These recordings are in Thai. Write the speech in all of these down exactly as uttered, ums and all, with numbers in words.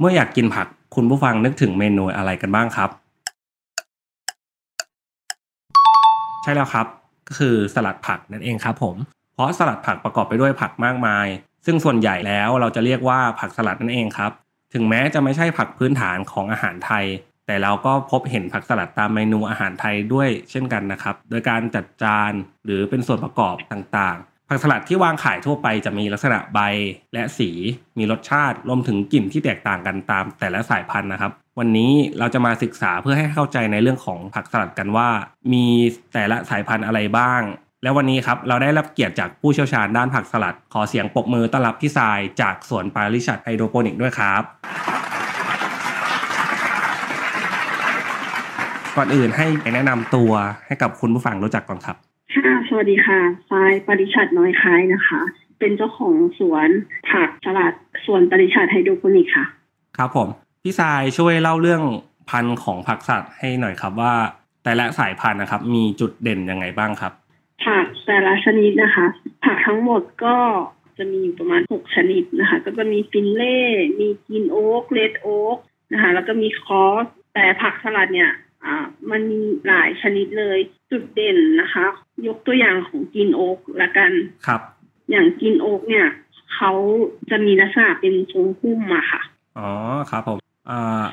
เมื่ออยากกินผักคุณผู้ฟังนึกถึงเมนูอะไรกันบ้างครับใช่แล้วครับก็คือสลัดผักนั่นเองครับผมเพราะสลัดผักประกอบไปด้วยผักมากมายซึ่งส่วนใหญ่แล้วเราจะเรียกว่าผักสลัดนั่นเองครับถึงแม้จะไม่ใช่ผักพื้นฐานของอาหารไทยแต่เราก็พบเห็นผักสลัดตามเมนูอาหารไทยด้วยเช่นกันนะครับโดยการจัดจานหรือเป็นส่วนประกอบต่างๆผักสลัดที่วางขายทั่วไปจะมีลักษณะใบและสีมีรสชาติรวมถึงกลิ่นที่แตกต่างกันตามแต่ละสายพันธุ์นะครับวันนี้เราจะมาศึกษาเพื่อให้เข้าใจในเรื่องของผักสลัดกันว่ามีแต่ละสายพันธุ์อะไรบ้างและวันนี้ครับเราได้รับเกียรติจากผู้เชี่ยวชาญด้านผักสลัดขอเสียงปรบมือต้อนรับพี่ทรายจากสวนปาริชัดไฮโดรโปนิกด้วยครับก่อนอื่นให้แนะนำตัวให้กับคุณผู้ฟังรู้จักก่อนครับค่ะสวัสดีค่ะทรายปาริชัดน้อยคล้ายนะคะเป็นเจ้าของสวนผักสลัดสวนปาริชัดไฮโดรโปนิกค่ะครับผมพี่ทรายช่วยเล่าเรื่องพันธุ์ของผักสลัดให้หน่อยครับว่าแต่ละสายพันธุ์นะครับมีจุดเด่นยังไงบ้างครับผักแต่ละชนิดนะคะผักทั้งหมดก็จะมีอยู่ประมาณหกชนิดนะคะก็จะมีฟินเล่มีกรีนโอ๊กเลดโอ๊กนะคะแล้วก็มีคอสแต่ผักสลัดเนี่ยอ่ามันมีหลายชนิดเลยจุดเด่นนะคะยกตัวอย่างของกรีนโอ๊กละกันครับอย่างกรีนโอ๊กเนี่ยเขาจะมีลักษณะเป็นทรงพุ่มอะค่ะอ๋อครับผมอ่า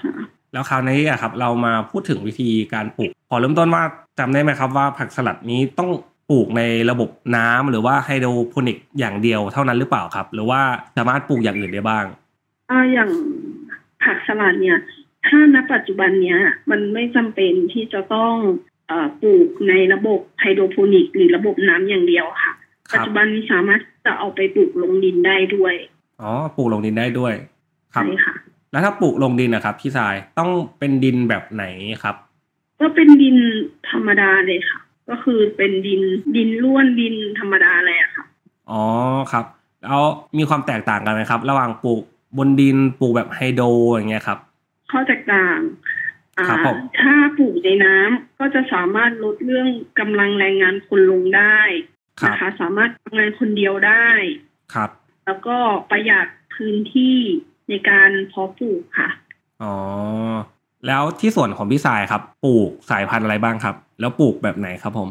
แล้วคราวนี้อะครับเรามาพูดถึงวิธีการปลูกขอเริ่มต้นว่าจำได้ไหมครับว่าผักสลัดนี้ต้องปลูกในระบบน้ำหรือว่าไฮโดรโปนิกอย่างเดียวเท่านั้นหรือเปล่าครับหรือว่าสามารถปลูกอย่างอื่นได้บ้างอ่าอย่างผักสลัดเนี่ยถ้าณปัจจุบันเนี้ยมันไม่จำเป็นที่จะต้องเอ่อปลูกในระบบไฮโดรโปนิกหรือระบบน้ำอย่างเดียวค่ะปัจจุบันนี้สามารถจะเอาไปปลูกลงดินได้ด้วยอ๋อปลูกลงดินได้ด้วยครับใช่ค่ะแล้วถ้าปลูกลงดินนะครับพี่ทรายต้องเป็นดินแบบไหนครับก็เป็นดินธรรมดาเลยค่ะก็คือเป็นดินดินร่วนดินธรรมดาเลยอะค่ะอ๋อครับแล้วมีความแตกต่างกันไหมครับระหว่างปลูกบนดินปลูกแบบไฮโดรอย่างเงี้ยครับข้อแตกต่างอ่าถ้าปลูกในน้ำก็จะสามารถลดเรื่องกำลังแรงงานคนลงได้นะคะสามารถทำงานคนเดียวได้ครับแล้วก็ประหยัดพื้นที่ในการเพาะปลูกค่ะอ๋อแล้วที่ส่วนของพี่ทรายครับปลูกสายพันธุ์อะไรบ้างครับแล้วปลูกแบบไหนครับผม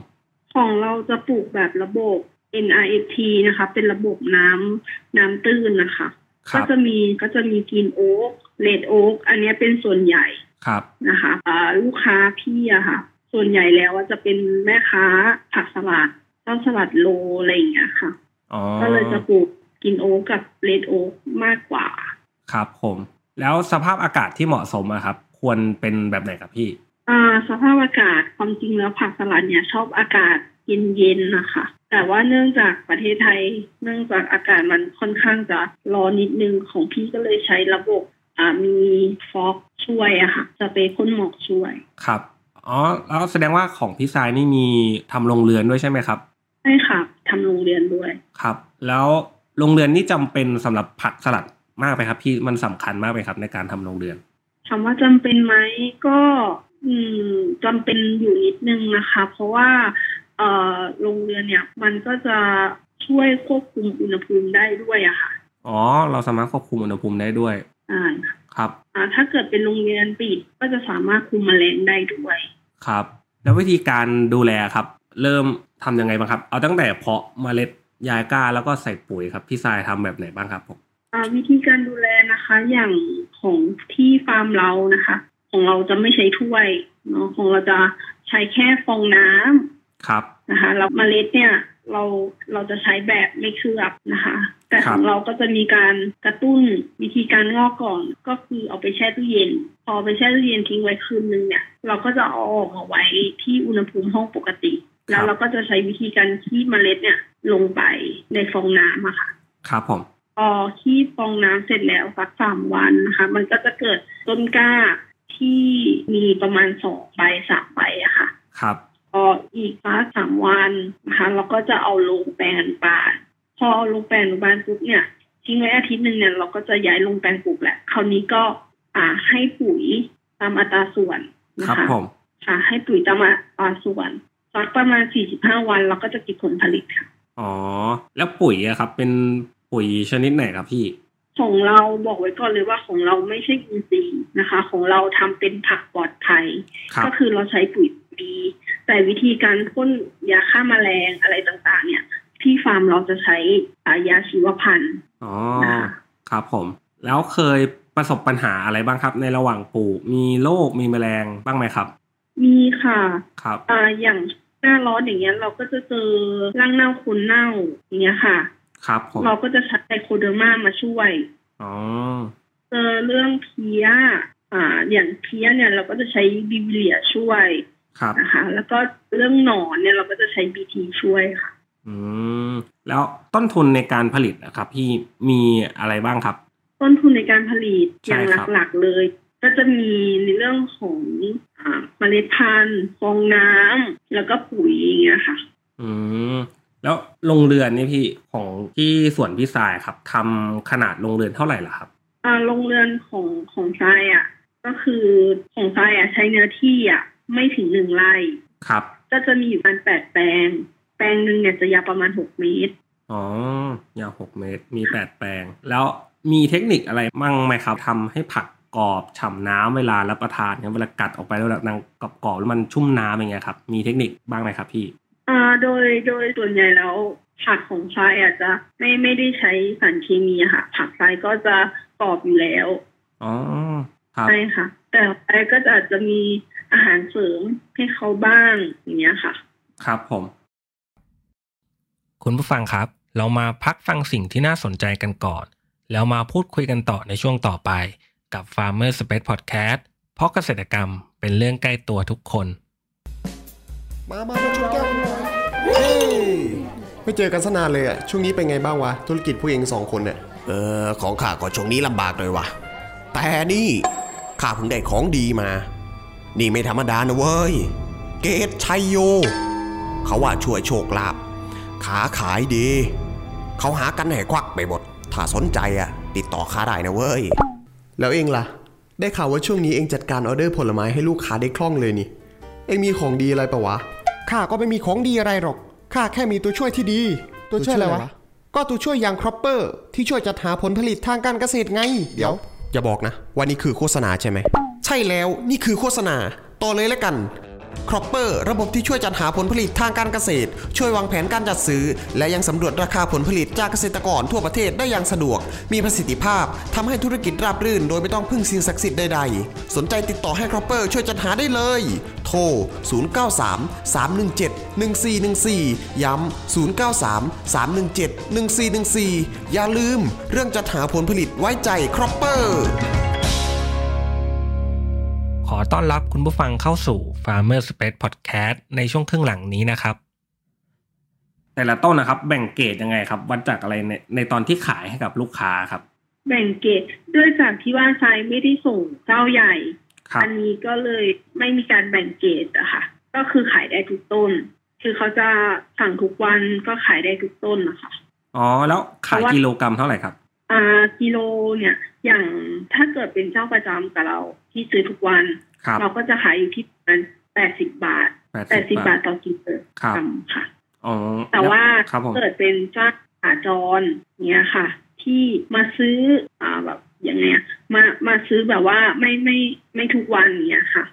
ของเราจะปลูกแบบระบบ เอ็น อาร์ เอฟ ที นะคะเป็นระบบน้ำน้ำตื้นนะคะก็จะมีก็จะมีกรีนโอ๊กเรดโอ๊กอันนี้เป็นส่วนใหญ่ครับนะคะอ่าลูกค้าพี่อะค่ะส่วนใหญ่แล้วว่าจะเป็นแม่ค้าผักสลัดต้นสลัดโลอะไรอย่างเงี้ยค่ะก็เลยจะปลูกกรีนโอ๊กกับเรดโอ๊กมากกว่าครับผมแล้วสภาพอากาศที่เหมาะสมอะครับควรเป็นแบบไหนครับพี่อ่าสภาพอากาศความจริงแล้วผักสลัดเนี่ยชอบอากาศเย็นๆนะคะแต่ว่าเนื่องจากประเทศไทยเนื่องจากอากาศมันค่อนข้างจะร้อนนิดนึงของพี่ก็เลยใช้ระบบอ่ามีฟอกช่วยอะค่ะสเปรย์พ่นหมอกช่วยครับอ๋อแล้วแสดงว่าของพี่ทรายนี่มีทำโรงเรือนด้วยใช่ไหมครับใช่ค่ะทำโรงเรือนด้วยครับแล้วโรงเรือนนี่จำเป็นสำหรับผักสลัดมากไหมครับพี่มันสำคัญมากไหมครับในการทำโรงเรือนถามว่าจำเป็นไหมก็อืมจำเป็นอยู่นิดนึงนะคะเพราะว่าเอ่อโรงเรือนเนี่ยมันก็จะช่วยควบคุมอุณหภูมิได้ด้วยอะค่ะอ๋อเราสามารถควบคุมอุณหภูมิได้ด้วยอ่าครับอ่าถ้าเกิดเป็นโรงเรือนปิดก็จะสามารถคุมแมลงได้ด้วยครับแล้ววิธีการดูแลครับเริ่มทำยังไงบ้างครับเอาตั้งแต่เพาะเมล็ดยาก้าแล้วก็ใส่ปุ๋ยครับพี่ทรายทำแบบไหนบ้างครับผมวิธีการดูแลนะคะอย่างของที่ฟาร์มเรานะคะของเราจะไม่ใช้ถ้วยเนาะของเราจะใช้แค่ฟองน้ำครับนะคะแล้วเมล็ดเนี่ย เราเราจะใช้แบบไม่เคลือบนะคะแต่ของเราก็จะมีการกระตุ้นวิธีการงอกก่อนก็คือเอาไปแช่ตู้เย็นพอไปแช่ตู้เย็นทิ้งไว้คืนนึงเนี่ยเราก็จะเอาออกเอาไว้ที่อุณหภูมิห้องปกติแล้วเราก็จะใช้วิธีการขี้เมล็ดเนี่ยลงไปในฟองน้ำอะค่ะครับผมพอขี้ฟองน้ำเสร็จแล้วสักสามวันนะคะมันก็จะเกิดต้นกล้าที่มีประมาณสองใบสามใบอะค่ะครับพออีกสักสามวันนะคะเราก็จะเอาลงแปลงบานพอเอาลงแปลงบานปุ๊บเนี่ยทิ้งไว้อาทิตย์นึงเนี่ยเราก็จะย้ายลงแปลงปลูกแหละคราวนี้ก็อ่าให้ปุ๋ยตามอัตราส่วนนะคะค่ะให้ปุ๋ยตามอัตราส่วนสักประมาณสี่สิบห้าวันเราก็จะเก็บผลผลิตค่ะอ๋อแล้วปุ๋ยอะครับเป็นปุ๋ยชนิดไหนครับพี่ของเราบอกไว้ก่อนเลยว่าของเราไม่ใช่อินทรีย์นะคะของเราทำเป็นผักปลอดภัยก็คือเราใช้ปุ๋ยดีแต่วิธีการพ่นยาฆ่าแมลงอะไรต่างๆเนี่ยที่ฟาร์มเราจะใช้ยาชีวพันธุ์อ๋อนะครับผมแล้วเคยประสบปัญหาอะไรบ้างครับในระหว่างปลูกมีโรคมีแมลงบ้างไหมครับมีค่ะครับอ่าอย่างหน้าร้อนอย่างเงี้ยเราก็จะเจอรังเน่าขุนเน่าอย่างเงี้ยค่ะครับผมเราก็จะใช้ไตโคเดอร์มามาช่วยอ๋อเจอเรื่องเพี้ยอ่าอย่างเพี้ยเนี่ยเราก็จะใช้บิวเลียช่วยนะคะแล้วก็เรื่องหนอนเนี่ยเราก็จะใช้ บี ที ช่วยค่ะอืมแล้วต้นทุนในการผลิตนะครับพี่มีอะไรบ้างครับต้นทุนในการผลิตอย่างหลักๆเลยก็จะมีในเรื่องของอ่าเมล็ดพันธุ์ฟองน้ำแล้วก็ปุ๋ยอย่างเงี้ยค่ะอืมแล้วโรงเรือนนี่พี่ของที่สวนพี่ทรายครับทำขนาดโรงเรือนเท่าไหร่ล่ะครับอ่าโรงเรือนของของทรายอ่ะก็คือของทรายอ่ะใช้เนื้อที่อ่ะไม่ถึงหนึ่งไร่ครับก็จะมีอยู่ประมาณแปดแปลงแปลงหนึ่งเนี่ยจะยาวประมาณหกเมตรอ๋อยาวหกเมตรมีแปดแปลงแล้วมีเทคนิคอะไรมั่งไหมครับทำให้ผักกรอบฉ่ำน้ำเวลารับประทานเนี่ยเวลากัดออกไปแล้วนางกรอบกรอบแล้วมันชุ่มน้ำอย่างเงี้ยครับมีเทคนิคบ้างไหมครับพี่อ่าโดยโดยส่วนใหญ่แล้วผักของทรายอาจจะไม่ไม่ได้ใช้สารเคมีค่ะผักทรายก็จะกรอบอยู่แล้วอ๋อใช่ค่ะแต่ทรายก็อาจจะมีอาหารเสริมให้เขาบ้างอย่างเงี้ยค่ะครับผมคุณผู้ฟังครับเรามาพักฟังสิ่งที่น่าสนใจกันก่อนแล้วมาพูดคุยกันต่อในช่วงต่อไปกับ Farmer Space Podcast เพราะเกษตรกรรมเป็นเรื่องใกล้ตัวทุกคนมามามาชวนกันเฮ้ไม่เจอกันซะนานเลยอ่ะช่วงนี้เป็นไงบ้างวะธุรกิจผู้เองสองคนเนี่ยเออของข้าก็ช่วงนี้ลำบากเลยว่ะแต่นี่ข้าเพิ่งได้ของดีมานี่ไม่ธรรมดานะเว้ยเกตชัยโยเขาว่าช่วยโชคลาภขาขายดีเขาหากันให้ควักไปหมดถ้าสนใจอ่ะติดต่อข้าได้นะเว้ยแล้วเองล่ะได้ข่าวว่าช่วงนี้เองจัดการออเดอร์ผลไม้ให้ลูกค้าได้คล่องเลยนี่เองมีของดีอะไรปะวะข้าก็ไม่มีของดีอะไรหรอกข้าแค่มีตัวช่วยที่ดีตัวช่วยอะไรวะก็ตัวช่วยอย่างครอปเปอร์ที่ช่วยจัดหาผลผลิตทางการเกษตรไงเดี๋ยวอย่าบอกนะว่านี่คือโฆษณาใช่ไหมใช่แล้วนี่คือโฆษณาต่อเลยแล้วกันครอปเปอร์ระบบที่ช่วยจัดหาผลผลิตทางการเกษตรช่วยวางแผนการจัดซื้อและยังสำรวจราคาผลผลิตจากเกษตรกรทั่วประเทศได้อย่างสะดวกมีประสิทธิภาพทำให้ธุรกิจราบรื่นโดยไม่ต้องพึ่งสิ่งศักดิ์สิทธิ์ใดๆสนใจติดต่อให้ครอปเปอร์ช่วยจัดหาได้เลยโทรศูนย์ เก้า สาม สาม หนึ่ง เจ็ด หนึ่ง สี่ หนึ่ง สี่ย้ำศูนย์ เก้า สาม สาม หนึ่ง เจ็ด หนึ่ง สี่ หนึ่ง สี่อย่าลืมเรื่องจัดหาผลผลิตไว้ใจครอปเปอร์ขอต้อนรับคุณผู้ฟังเข้าสู่ Farmer Space Podcast ในช่วงครึ่งหลังนี้นะครับแต่ละต้นนะครับแบ่งเกรดยังไงครับวัดจากอะไรในในตอนที่ขายให้กับลูกค้าครับแบ่งเกรดด้วยจากที่ว่าไซส์ไม่ได้ส่งเจ้าใหญ่อันนี้ก็เลยไม่มีการแบ่งเกรดอะค่ะก็คือขายได้ทุกต้นคือเขาจะสั่งทุกวันก็ขายได้ทุกต้นนะคะอ๋อแล้วขายกิโลกรัมเท่าไหร่ครับอ่ากิโลเนี่ยอย่างถ้าเกิดเป็นเจ้าประจำกับเราที่ซื้อทุกวันเราก็จะขายอยู่ที่ประมาณแปดสิบบาทแปดสิบบาทต่อกิโลกรัมค่ะแต่ว่าเกิดเป็นเจ้าขาจรเนี่ยค่ะที่มาซื้ออ่าแบบยังไงมามาซื้อแบบว่าไม่ไม่ไม่ทุกวันเนี่ยค่ะ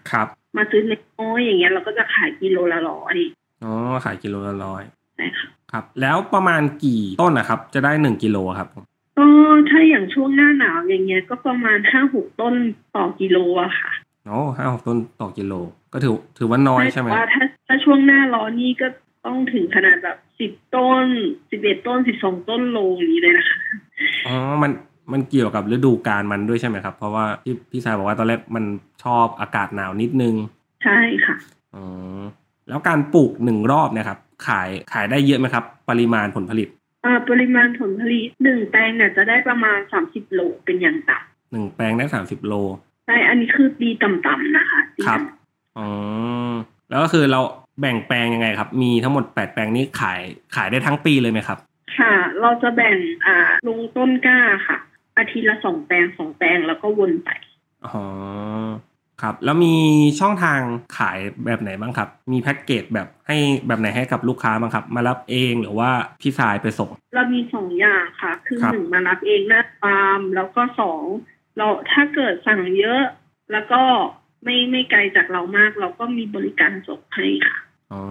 มาซื้อเล็กน้อยอย่างเงี้ยเราก็จะขายกิโลละร้อยอ๋อขายกิโลละร้อยใช่ค่ะครับแล้วประมาณกี่ต้นนะครับจะได้หนึ่งกิโลครับก็ถ้าอย่างช่วงหน้าหนาวอย่างเงี้ยก็ประมาณ ห้าถึงหก ต้นต่อกิโลอะค่ะอ๋อ ห้าถึงหก ต้นต่อกิโลก็ถือถือว่าน้อยใช่ไหมว่าถ้าถ้าช่วงหน้าร้อนนี่ก็ต้องถึงขนาดแบบ สิบต้นสิบเอ็ดต้นสิบสองต้นโลอย่างนี้เลยนะคะอ๋อมันมันเกี่ยวกับฤดูกาลมันด้วยใช่ไหมครับเพราะว่าพี่พี่ชายบอกว่าตอนแรกมันชอบอากาศหนาวนิดนึงใช่ค่ะอ๋อแล้วการปลูกหนึ่งรอบเนี่ยครับขายขายได้เยอะไหมครับปริมาณผลผลิตอ่าปริมาณผลผลิตหนึ่งแปลงเนี่ยจะได้ประมาณสามสิบโลเป็นอย่างต่ำหนึ่งแปลงได้สามสิบโลใช่อันนี้คือดีต่ำๆนะคะครับอ๋อแล้วก็คือเราแบ่งแปลงยังไงครับมีทั้งหมดแปดแปลงนี้ขายขายได้ทั้งปีเลยไหมครับค่ะเราจะแบ่งอ่าลงต้นกล้าค่ะอาทิตย์ละสองแปลงสองแปลงแล้วก็วนไปอ๋อครับแล้วมีช่องทางขายแบบไหนบ้างครับมีแพ็คเกจแบบให้แบบไหนให้กับลูกค้าบ้างครับมารับเองหรือว่าพี่สายไปส่งเรามีสองอย่างค่ะคือหนึ่งมารับเองหน้าฟาร์มแล้วก็สองเราถ้าเกิดสั่งเยอะแล้วก็ไม่ไม่ไกลจากเรามากเราก็มีบริการส่งให้ค่ะอ๋อ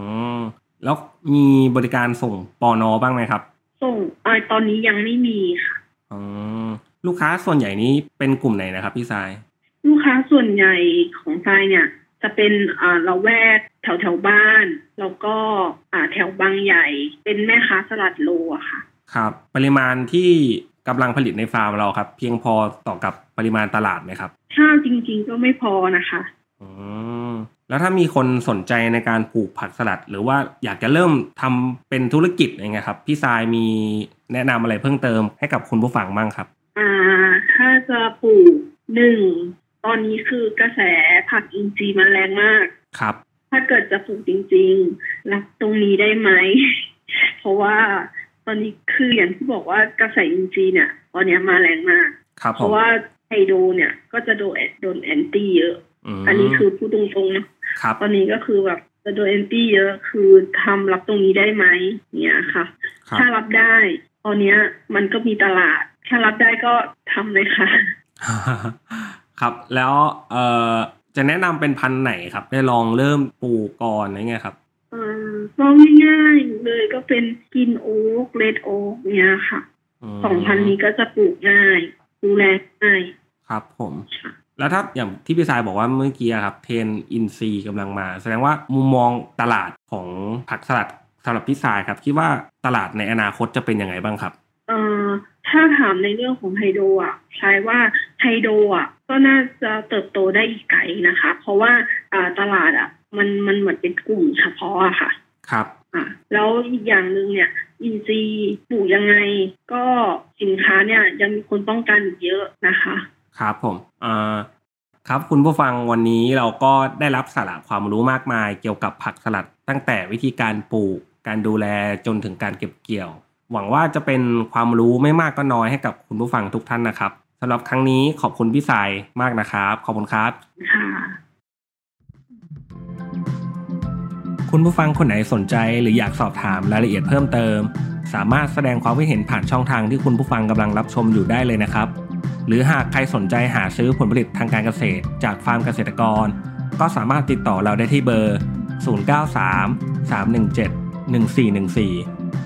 แล้วมีบริการส่งปน.บ้างไหมครับส่งไอตอนนี้ยังไม่มีค่ะอ๋อลูกค้าส่วนใหญ่นี้เป็นกลุ่มไหนนะครับพี่สายลูกค้าส่วนใหญ่ของทรายเนี่ยจะเป็นอ่าละแวกแถวแถวบ้านแล้วก็อ่าแถวบางใหญ่เป็นแม่ค้าสลัดโลอะค่ะครับปริมาณที่กำลังผลิตในฟาร์มเราครับเพียงพอต่อกับปริมาณตลาดไหมครับถ้าจริงๆก็ไม่พอนะคะอ๋อแล้วถ้ามีคนสนใจในการปลูกผักสลัดหรือว่าอยากจะเริ่มทำเป็นธุรกิจยังไงครับพี่ทรายมีแนะนำอะไรเพิ่มเติมให้กับคุณผู้ฟังบ้างครับอ่าถ้าจะปลูกหนึ่งตอนนี้คือกระแสผักอินทรีย์มันแรงมากครับถ้าเกิดจะปลูกจริงๆรับตรงนี้ได้ไหม เพราะว่าตอนนี้คืออย่างที่บอกว่ากระแสอินทรีย์เนี่ยตอนนี้มาแรงมากเพราะว่าไฮโดเนี่ยก็จะโดนโดนแอนตี้เยอะ อ, อันนี้คือพูดตรงๆนะครับตอนนี้ก็คือแบบจะโดนแอนตี้เยอะคือทำรับตรงนี้ได้ไหมเนี่ยค่ะถ้ารับได้ตอนนี้มันก็มีตลาดถ้ารับได้ก็ทำเลยค่ะ ครับแล้วเอ่อจะแนะนำเป็นพันธุ์ไหนครับได้ลองเริ่มปลูกก่อนอะไรเงี้ยครับเอ่อก็ง่ายๆเลยก็เป็นกินโอ๊กเรดโอ๊กเนี่ยค่ะสองพันธุ์นี้ก็จะปลูกง่ายดูแลง่ายครับผมแล้วถ้าอย่างที่พี่สายบอกว่าเมื่อกี้ครับเทรนด์อินซีกำลังมาแสดงว่ามุมมองตลาดของผักสลัดสำหรับพี่สายครับคิดว่าตลาดในอนาคตจะเป็นยังไงบ้างครับเอ่อถ้าถามในเรื่องของไฮโดอ่ะใช่ว่าไฮโดอ่ะก็น่าจะเติบโตได้อีกไกลนะคะเพราะว่าตลาดอ่ะมันมันเหมือนเป็นกลุ่มเฉพาะอะค่ะครับอ่ะแล้วอีกอย่างหนึ่งเนี่ยอินซีปลูกยังไงก็สินค้าเนี่ยยังมีคนต้องการเยอะนะคะครับผมอ่าครับคุณผู้ฟังวันนี้เราก็ได้รับสาระความรู้มากมายเกี่ยวกับผักสลัดตั้งแต่วิธีการปลูกการดูแลจนถึงการเก็บเกี่ยวหวังว่าจะเป็นความรู้ไม่มากก็น้อยให้กับคุณผู้ฟังทุกท่านนะครับสำหรับครั้งนี้ขอบคุณพี่สายมากนะครับขอบคุณครับคุณผู้ฟังคนไหนสนใจหรืออยากสอบถามรายละเอียดเพิ่มเติมสามารถแสดงความคิดเห็นผ่านช่องทางที่คุณผู้ฟังกำลังรับชมอยู่ได้เลยนะครับหรือหากใครสนใจหาซื้อผลผลิตทางการเกษตรจากฟาร์มเกษตรกรก็สามารถติดต่อเราได้ที่เบอร์ศูนย์ เก้า สาม สาม หนึ่ง เจ็ด หนึ่ง สี่ หนึ่ง สี่